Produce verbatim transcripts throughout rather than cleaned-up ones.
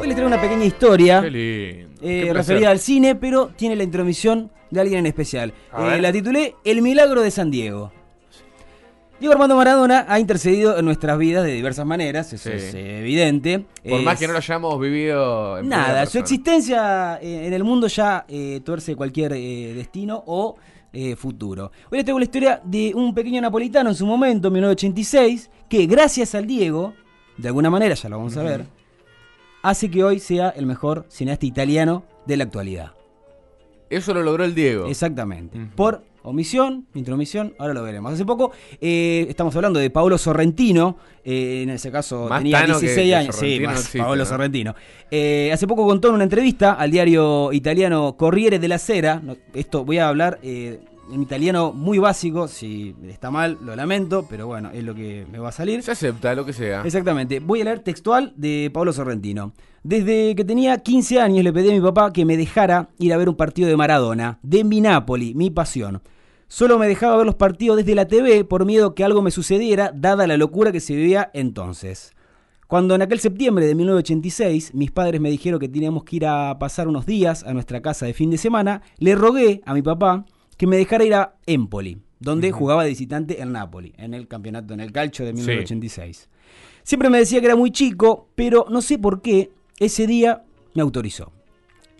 Hoy les traigo una pequeña historia eh, referida al cine, pero tiene la intromisión de alguien en especial. Eh, la titulé El milagro de San Diego. Diego Armando Maradona ha intercedido en nuestras vidas de diversas maneras, eso sí. es evidente. Por es... más que no lo hayamos vivido en nada, su existencia eh, en el mundo ya eh, tuerce cualquier eh, destino o eh, futuro. Hoy les traigo la historia de un pequeño napolitano en su momento, mil novecientos ochenta y seis, que gracias al Diego, de alguna manera, ya lo vamos a ver, hace que hoy sea el mejor cineasta italiano de la actualidad. Eso lo logró el Diego. Exactamente. Uh-huh. Por omisión, intromisión, ahora lo veremos. Hace poco eh, estamos hablando de Paolo Sorrentino, eh, en ese caso más tenía dieciséis años. Sí, más no existe, Paolo ¿no? Sorrentino. Eh, hace poco contó en una entrevista al diario italiano Corriere della Sera, no, esto voy a hablar eh, en italiano muy básico, si está mal lo lamento, pero bueno, es lo que me va a salir. Se acepta lo que sea. Exactamente, voy a leer textual de Paolo Sorrentino. Desde que tenía quince años le pedí a mi papá que me dejara ir a ver un partido de Maradona, de mi Napoli, mi pasión. Solo me dejaba ver los partidos desde la T V por miedo que algo me sucediera, dada la locura que se vivía entonces. Cuando en aquel septiembre de mil novecientos ochenta y seis mis padres me dijeron que teníamos que ir a pasar unos días a nuestra casa de fin de semana, le rogué a mi papá que me dejara ir a Empoli, donde uh-huh. jugaba de visitante el Napoli, en el campeonato, en el calcio de mil novecientos ochenta y seis. Sí. Siempre me decía que era muy chico, pero no sé por qué ese día me autorizó.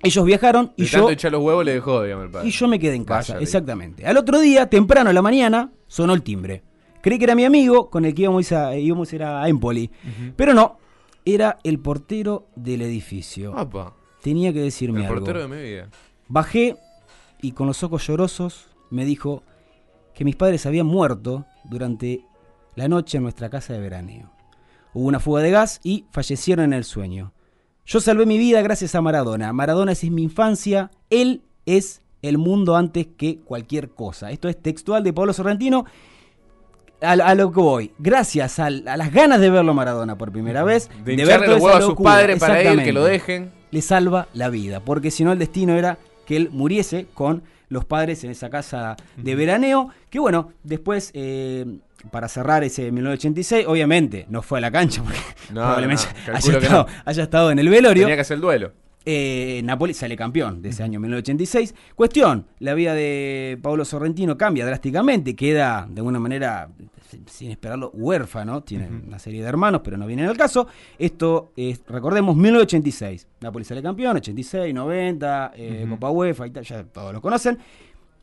Ellos viajaron y de tanto yo... echar los huevos le dejó, digamos, el padre. Y yo me quedé en casa, Vaya, exactamente. Al otro día, temprano a la mañana, sonó el timbre. Creí que era mi amigo con el que íbamos a, íbamos a ir a Empoli. Uh-huh. Pero no, era el portero del edificio. Opa. Tenía que decirme el algo. El portero de mi vida. Bajé y con los ojos llorosos me dijo que mis padres habían muerto durante la noche en nuestra casa de veraneo. Hubo una fuga de gas y fallecieron en el sueño. Yo salvé mi vida gracias a Maradona. Maradona es mi infancia, él es el mundo antes que cualquier cosa. Esto es textual de Paolo Sorrentino. A, a lo que voy, gracias a, a las ganas de verlo Maradona por primera vez, de, de ver todo esa a sus padres para él, que lo dejen. Le salva la vida, porque si no el destino era que él muriese con los padres en esa casa de veraneo, que bueno, después... Eh, para cerrar ese mil novecientos ochenta y seis, obviamente no fue a la cancha porque no, probablemente no, haya, estado, no. haya estado en el velorio. Tenía que hacer el duelo. Eh, Napoli sale campeón de ese año mil novecientos ochenta y seis. Cuestión, la vida de Paolo Sorrentino cambia drásticamente, queda de alguna manera, sin esperarlo, huérfano. Tiene uh-huh. una serie de hermanos, pero no vienen al caso. Esto es, recordemos, mil novecientos ochenta y seis. Napoli sale campeón, ochenta y seis, noventa, eh, uh-huh. Copa UEFA, ya todos lo conocen.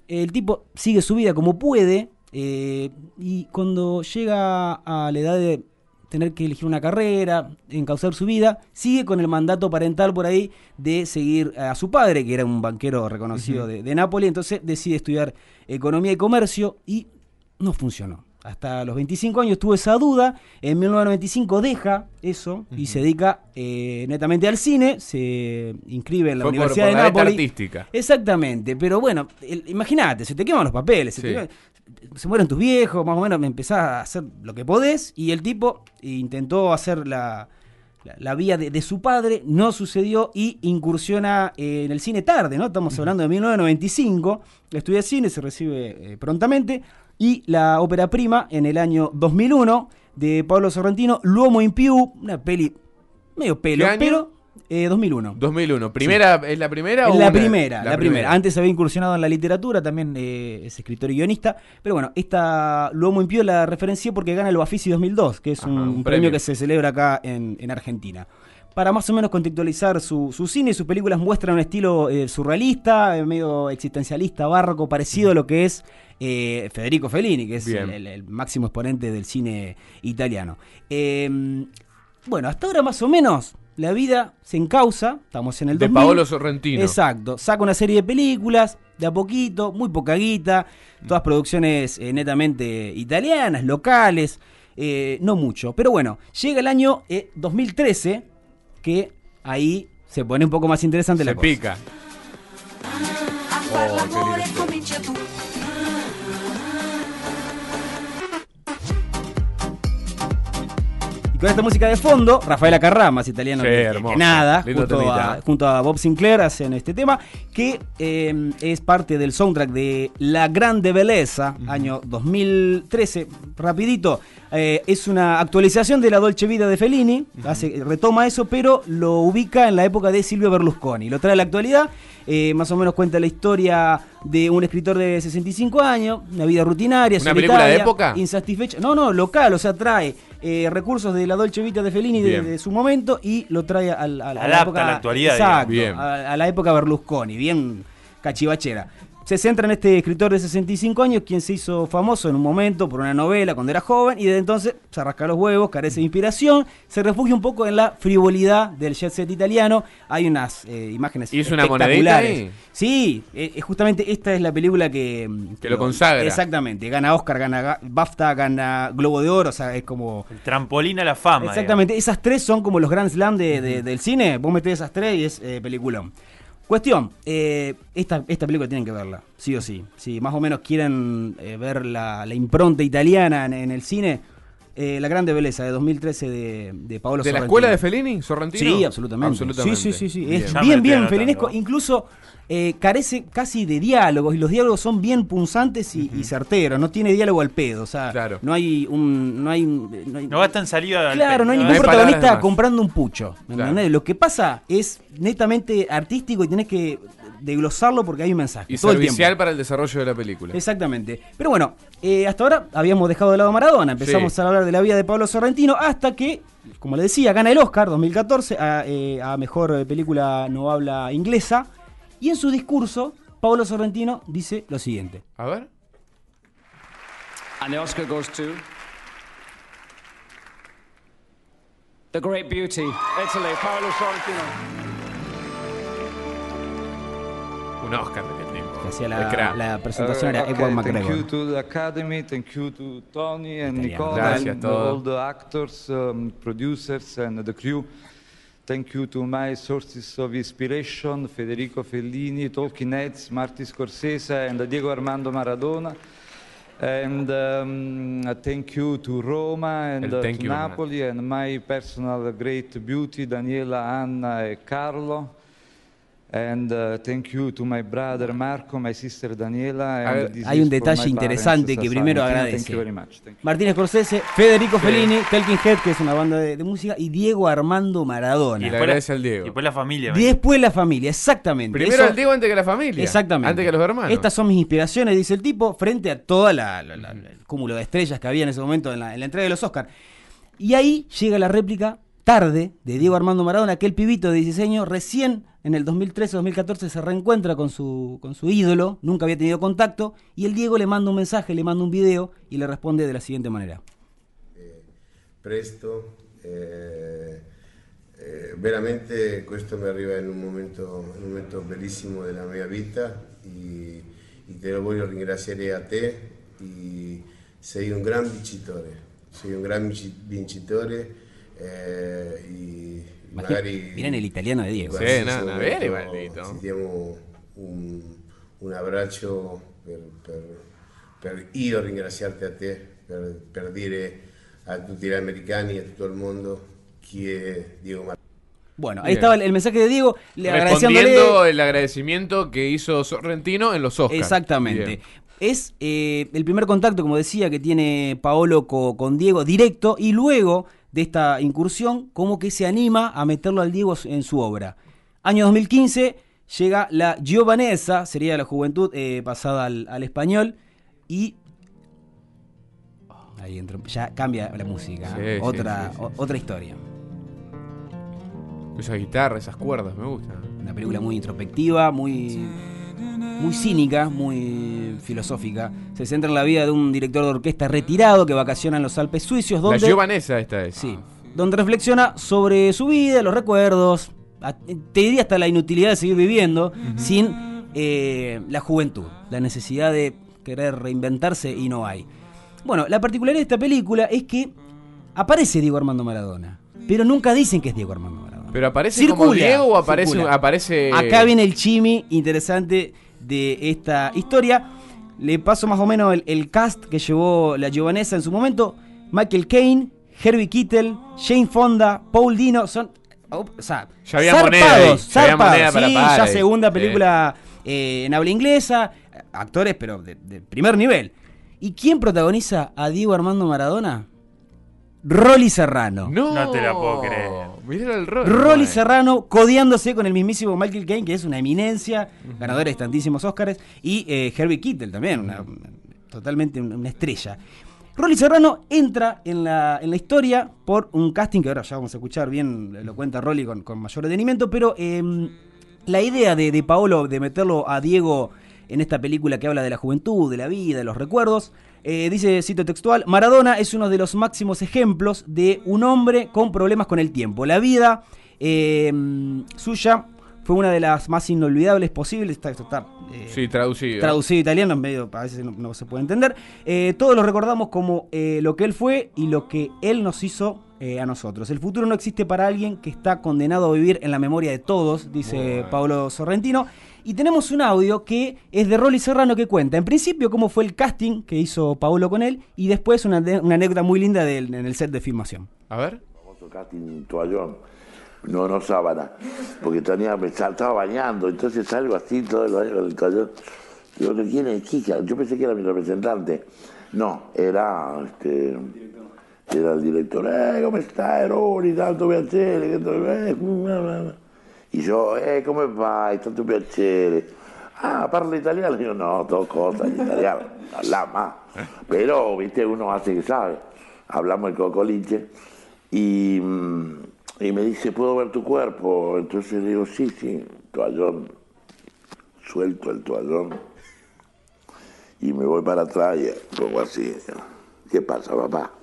El tipo sigue su vida como puede. Eh, y cuando llega a la edad de tener que elegir una carrera, encauzar su vida, sigue con el mandato parental por ahí de seguir a su padre, que era un banquero reconocido uh-huh. de, de Nápoles. Entonces decide estudiar Economía y Comercio y no funcionó. Hasta los veinticinco años tuvo esa duda. En mil novecientos noventa y cinco deja eso uh-huh. y se dedica eh, netamente al cine. Se inscribe en la Fue Universidad por, por de la Nápoles. Artística. Exactamente, pero bueno, imagínate, se te queman los papeles, sí. se te queman, se mueren tus viejos, más o menos empezás a hacer lo que podés. Y el tipo intentó hacer la, la, la vía de, de su padre, no sucedió y incursiona eh, en el cine tarde, ¿no? Estamos hablando de mil novecientos noventa y cinco, estudia cine, se recibe eh, prontamente. Y la ópera prima en el año dos mil uno de Paolo Sorrentino, L'uomo in più, una peli medio pelo, pero... Eh, dos mil uno. dos mil uno. ¿Primera, sí. ¿Es la primera o la una? primera? La, la primera. primera. Antes había incursionado en la literatura, también eh, es escritor y guionista. Pero bueno, esta L'uomo in più la referencié porque gana el Bafici dos mil dos, que es Ajá, un, un premio. premio que se celebra acá en, en Argentina. Para más o menos contextualizar su, su cine, sus películas muestran un estilo eh, surrealista, eh, medio existencialista, barroco, parecido a lo que es eh, Federico Fellini, que es el, el, el máximo exponente del cine italiano. Eh, bueno, hasta ahora más o menos... La vida se encausa, estamos en el dos mil. De Paolo Sorrentino. Exacto, saca una serie de películas, de a poquito, muy poca guita, todas producciones eh, netamente italianas, locales, eh, no mucho. Pero bueno, llega el año eh, dos mil trece, que ahí se pone un poco más interesante se la cosa. Se pica. Oh, qué lindo. con esta música de fondo, Raffaella Carramas, italiana, sí, hermosa, que nada, junto a, junto a Bob Sinclair hacen este tema, que eh, es parte del soundtrack de La Grande Bellezza, uh-huh. año dos mil trece, rapidito, eh, es una actualización de La Dolce Vita de Fellini, uh-huh. hace, retoma eso, pero lo ubica en la época de Silvio Berlusconi, lo trae a la actualidad, eh, más o menos cuenta la historia de un escritor de sesenta y cinco años, una vida rutinaria, solitaria, ¿una película de época? Insatisfecha, no, no, local, o sea, trae eh, recursos de La Dolce Vita de Fellini de, de su momento y lo trae a, a, a la época, a la actualidad, exacto, bien. A, a la época Berlusconi, bien cachivachera. Se centra en este escritor de sesenta y cinco años, quien se hizo famoso en un momento por una novela cuando era joven, y desde entonces se rasca los huevos, carece de inspiración, se refugia un poco en la frivolidad del jet set italiano. Hay unas eh, imágenes ¿hizo espectaculares. Una monedita ahí? Sí, eh, justamente esta es la película que... Que lo, lo consagra. Exactamente, gana Oscar, gana BAFTA, gana Globo de Oro, o sea, es como... El trampolín a la fama. Exactamente, digamos. Esas tres son como los Grand Slam de, de, uh-huh. del cine, vos metés esas tres y es eh, peliculón. Cuestión, eh, esta, esta película tienen que verla, sí o sí. Si más o menos quieren eh, ver la, la impronta italiana en, en el cine, eh, La Grande Bellezza de dos mil trece de, de Paolo Sorrentino. ¿De la escuela de Fellini, Sorrentino? Sí, absolutamente. absolutamente. Sí, sí, sí, sí. Bien. Es bien, bien, bien fellinesco. Incluso eh, carece casi de diálogos, y los diálogos son bien punzantes y, uh-huh. y certeros. No tiene diálogo al pedo, o sea, claro. no hay un... No, hay, no, hay, no va tan salida. Claro, no hay no ningún hay protagonista comprando un pucho. Claro. Lo que pasa es netamente artístico y tenés que desglosarlo porque hay un mensaje. Y todo servicial el para el desarrollo de la película. Exactamente. Pero bueno, eh, hasta ahora habíamos dejado de lado Maradona. Empezamos sí. a hablar de la vida de Paolo Sorrentino hasta que, como le decía, gana el Oscar dos mil catorce a, eh, a Mejor Película No Habla Inglesa. Y en su discurso, Paolo Sorrentino dice lo siguiente. A ver. And the Oscar goes to the great beauty, Italy, Paolo Sorrentino. Un Oscar del tiempo. Hacía la, la presentación era Ewan McGregor. Thank you to the Academy, thank you to Tony and Nicole, gracias and all the actors, um, producers and the crew. Thank you to my sources of inspiration, Federico Fellini, Talking Heads, Martin Scorsese and Diego Armando Maradona. And um, thank you to Roma and uh, to you, Napoli man. And my personal great beauty, Daniela, Anna e Carlo. And uh, thank you to my brother Marco, my sister Daniela. And ver, hay un detalle interesante que primero agradece. Martínez Scorsese, Federico sí. Fellini, Talking Heads, que es una banda de, de música, y Diego Armando Maradona. Y le agradece al Diego. Y después la familia. Man. Después la familia, exactamente. Primero al Diego antes que la familia. Exactamente. Antes que los hermanos. Estas son mis inspiraciones, dice el tipo, frente a todo el cúmulo de estrellas que había en ese momento en la, en la entrega de los Oscars. Y ahí llega la réplica tarde de Diego Armando Maradona, aquel pibito de dieciséis años, recién en el dos mil trece dos mil catorce se reencuentra con su, con su ídolo, nunca había tenido contacto, y el Diego le manda un mensaje, le manda un video y le responde de la siguiente manera. Eh, presto, eh, eh, veramente questo mi arriva en un momento, un momento bellísimo de la mia vita y, y te lo voglio ringraziare a te y sei un gran vincitore, sei un gran vincitore. Eh, y Imagín, magari, miren el italiano de Diego. Sì, no, no, bene, maldito. Sentiamo un, un abbraccio per, per, per io ringraziarti a te, per, per dire a tutti gli americani e a tutto il mondo chi è Diego Maradona. Bueno, ahí bien. Estaba el, el mensaje de Diego. Le respondiendo el agradecimiento que hizo Sorrentino en los Oscars. Exactamente. Bien. Es eh, el primer contacto, como decía, que tiene Paolo co, con Diego directo y luego de esta incursión, como que se anima a meterlo al Diego en su obra. Año dos mil quince, llega La Giovinezza, sería la juventud eh, pasada al, al español, y... Ahí entra, ya cambia la música, sí, ¿eh? sí, otra, sí, sí, o, sí. otra historia. Esa guitarra, esas cuerdas, me gustan. Una película muy introspectiva, muy... muy cínica, muy filosófica. Se centra en la vida de un director de orquesta retirado que vacaciona en los Alpes suizos, donde... La Giovinezza esta es. Sí, donde reflexiona sobre su vida, los recuerdos, te diría hasta la inutilidad de seguir viviendo uh-huh. sin eh, la juventud, la necesidad de querer reinventarse y no hay. Bueno, la particularidad de esta película es que aparece Diego Armando Maradona, pero nunca dicen que es Diego Armando Maradona. ¿Pero aparece circula, como Diego o aparece, circula. aparece...? Acá viene el chimi interesante de esta historia. Le paso más o menos el, el cast que llevó La Giovinezza en su momento. Michael Caine, Harvey Keitel, Jane Fonda, Paul Dino, son... Oh, o sea, ya había zarpados, zarpados, ya, sí, para ya segunda película eh. Eh, en habla inglesa, actores pero de, de primer nivel. ¿Y quién protagoniza a Diego Armando Maradona? Rolly Serrano. No, no te la puedo creer. Mirá el rol, Rolly eh. Serrano codeándose con el mismísimo Michael Caine, que es una eminencia, uh-huh. ganador de tantísimos Oscars, y eh, Harvey Keitel también, uh-huh. una, una, totalmente una estrella. Rolly Serrano entra en la, en la historia por un casting que ahora ya vamos a escuchar bien, lo cuenta Rolly con, con mayor detenimiento, pero eh, la idea de, de Paolo de meterlo a Diego en esta película que habla de la juventud, de la vida, de los recuerdos, eh, dice, cito textual, Maradona es uno de los máximos ejemplos de un hombre con problemas con el tiempo. La vida eh, suya fue una de las más inolvidables posibles. Está, está eh, sí, traducido. Traducido italiano, en medio, a veces no, no se puede entender. Eh, todos lo recordamos como eh, lo que él fue y lo que él nos hizo eh, a nosotros. El futuro no existe para alguien que está condenado a vivir en la memoria de todos, dice bueno. Paolo Sorrentino. Y tenemos un audio que es de Rolly Serrano que cuenta, en principio, cómo fue el casting que hizo Paolo con él y después una, una anécdota muy linda de, en el set de filmación. A ver. Famoso casting toallón. No, no sábana, porque tenía, me estaba bañando, entonces salgo así todo el baño con el callón. Digo, ¿quién es Kika? Yo pensé que era mi representante. No, era este, era el director. Eh, ¿cómo está, Eroni? Tanto piacere. Eh, y yo, eh, ¿cómo va? Tanto piacere. Ah, ¿parla italiano? Digo, no, dos cosas en italiano, hablamos. Pero, viste, uno hace que sabe. Hablamos el cocoliche y... Y me dice, ¿puedo ver tu cuerpo? Entonces le digo, sí, sí, toallón. Suelto el toallón. Y me voy para atrás y pongo así. ¿Qué pasa, papá?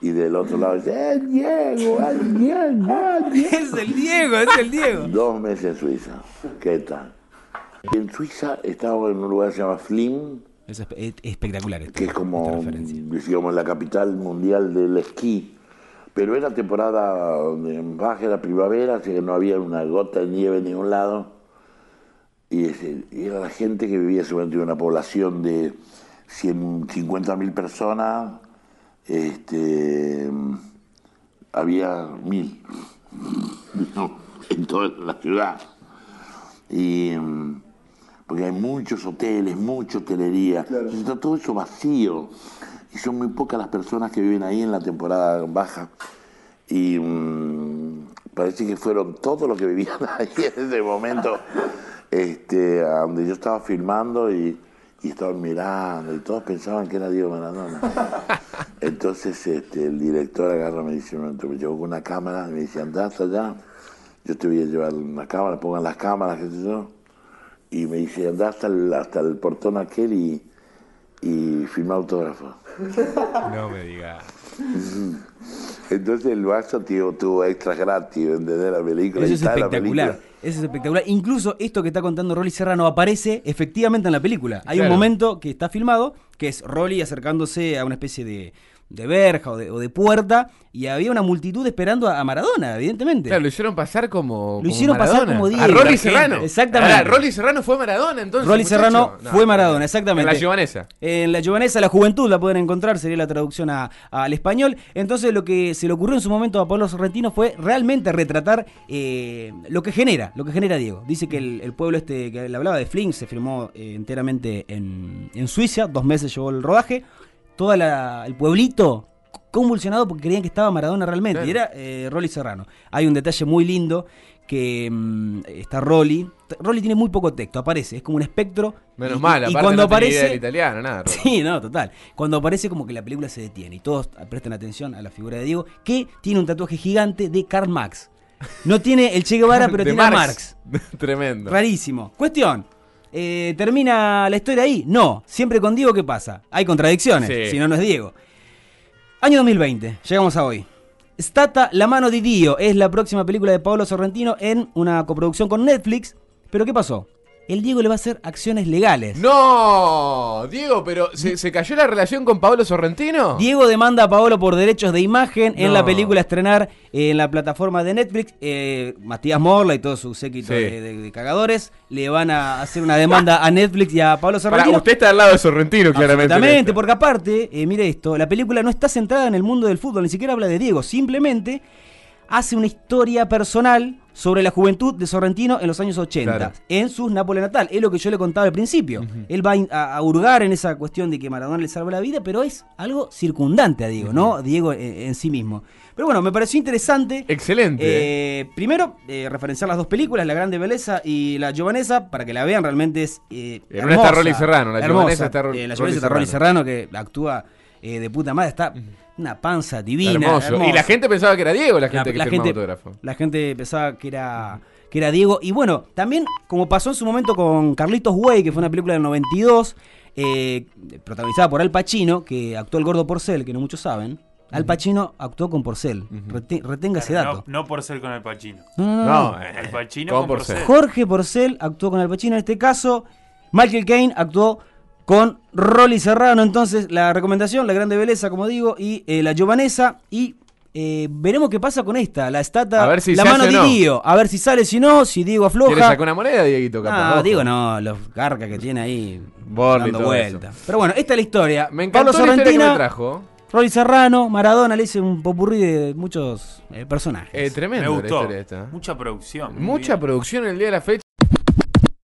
Y del otro lado dice, ¡eh, Diego! ¡Eh, Diego! ¡Eh, Diego! ¡Es el Diego! ¡Es el Diego! Dos meses en Suiza. ¿Qué tal? En Suiza estaba en un lugar que se llama Flim. Es espectacular. Este, que es como, digamos, la capital mundial del esquí. Pero era temporada baja, era primavera, así que no había una gota de nieve en ningún lado. Y era la gente que vivía seguramente en una población de ciento cincuenta mil personas. Este, había mil en toda la ciudad. Y, porque hay muchos hoteles, mucha hotelería. Claro. Está todo eso vacío. Y son muy pocas las personas que viven ahí en la temporada baja. Y um, parece que fueron todos los que vivían ahí en ese momento, este, donde yo estaba filmando y, y estaban mirando y todos pensaban que era Diego Maradona. Entonces este, el director agarra, me dice, me llevó con una cámara y me dice, andá hasta allá, yo te voy a llevar una cámara, pongan las cámaras, qué sé yo. Y me dice, andá hasta el, hasta el portón aquel y... y firmé autógrafo. No me digas. Entonces el vaso, tío, tuvo extras gratis, ¿entendés? La película. Eso es espectacular. Película. Eso es espectacular. Incluso esto que está contando Rolly Serrano aparece efectivamente en la película. Hay claro. un momento que está filmado, que es Rolly acercándose a una especie de, de verja o de, o de puerta, y había una multitud esperando a, a Maradona, evidentemente. Claro, lo hicieron pasar como Lo hicieron como pasar como Diego. A Rolly Serrano. Exactamente. Ahora, Rolly Serrano fue Maradona, entonces. Rolly muchacho. Serrano no, fue Maradona, exactamente. En La Giovinezza. En La Giovinezza, La Juventud la pueden encontrar, sería la traducción a, a, al español. Entonces lo que se le ocurrió en su momento a Paolo Sorrentino fue realmente retratar eh, lo que genera, lo que genera Diego. Dice que el, el pueblo este que le hablaba de Fling se filmó eh, enteramente en, en Suiza, dos meses llevó el rodaje. Todo el pueblito convulsionado porque creían que estaba Maradona realmente. Claro. Y era eh, Rolly Serrano. Hay un detalle muy lindo que um, está Rolly. Rolly tiene muy poco texto, aparece, es como un espectro. Menos y, mal, y, aparte y cuando no aparece, tiene idea del italiano, nada. Rolly. Sí, no, total. Cuando aparece como que la película se detiene y todos prestan atención a la figura de Diego, que tiene un tatuaje gigante de Karl Marx. No tiene el Che Guevara, pero tiene Marx. A Marx. Tremendo. Rarísimo. Cuestión. Eh, ¿Termina la historia ahí? No, siempre con Diego, ¿qué pasa? Hay contradicciones, sí. Si no, no es Diego. Año dos mil veinte, llegamos a hoy. Stata La Mano de Dios es la próxima película de Paolo Sorrentino en una coproducción con Netflix. ¿Pero qué pasó? el Diego le va a hacer acciones legales. ¡No! Diego, pero ¿se, se cayó la relación con Paolo Sorrentino? Diego demanda a Paolo por derechos de imagen no. en la película a estrenar en la plataforma de Netflix. Eh, Matías Morla y todo su séquito sí. de, de, de cagadores le van a hacer una demanda a Netflix y a Paolo Sorrentino. Para, usted está al lado de Sorrentino, claramente. Exactamente, porque aparte, eh, mire esto, la película no está centrada en el mundo del fútbol, ni siquiera habla de Diego, simplemente hace una historia personal sobre la juventud de Sorrentino en los años ochenta, claro. en sus Nápoles natal. Es lo que yo le contaba al principio. Uh-huh. Él va a, a hurgar en esa cuestión de que Maradona le salvó la vida, pero es algo circundante a Diego, uh-huh. ¿no? Diego eh, en sí mismo. Pero bueno, me pareció interesante. Excelente. Eh, primero, eh, referenciar las dos películas, La Grande Bellezza y La Giovinezza, para que la vean, realmente es eh, hermosa. Una está Rolly Serrano, La Giovinezza está, Rol- eh, está Rolly Serrano. Serrano, que actúa eh, de puta madre, está... Uh-huh. Una panza divina. Hermoso. Hermoso. Y la gente pensaba que era Diego la gente la, que la firmaba gente, autógrafo. La gente pensaba que era, que era Diego. Y bueno, también como pasó en su momento con Carlitos Way, que fue una película del noventa y dos, eh, protagonizada por Al Pacino, que actuó el gordo Porcel, que no muchos saben. Al Pacino actuó con Porcel. Uh-huh. Rete, retenga ese dato. No, no Porcel con Al Pacino. No, no, no. no. Al Pacino con, con Porcel. Porcel. Jorge Porcel actuó con Al Pacino en este caso. Michael Caine actuó con Rolly Serrano. Entonces la recomendación, La Grande Bellezza, como digo, y eh, La Giovinezza, y eh, veremos qué pasa con esta, la estatua, si La Mano de Dios, no. a ver si sale, si no, si Diego afloja. ¿Quieres sacar una moneda, Dieguito? Capaz, no, Diego no, los garcas que tiene ahí Borley, dando vueltas. Pero bueno, esta es la historia. Me encantó Paolo Sorrentino, la historia que me trajo. Rolly Serrano, Maradona, le hice un popurrí de muchos eh, personajes. Eh, tremendo. Me gustó. La historia esta. Mucha producción. Mucha bien. producción el día de la fecha.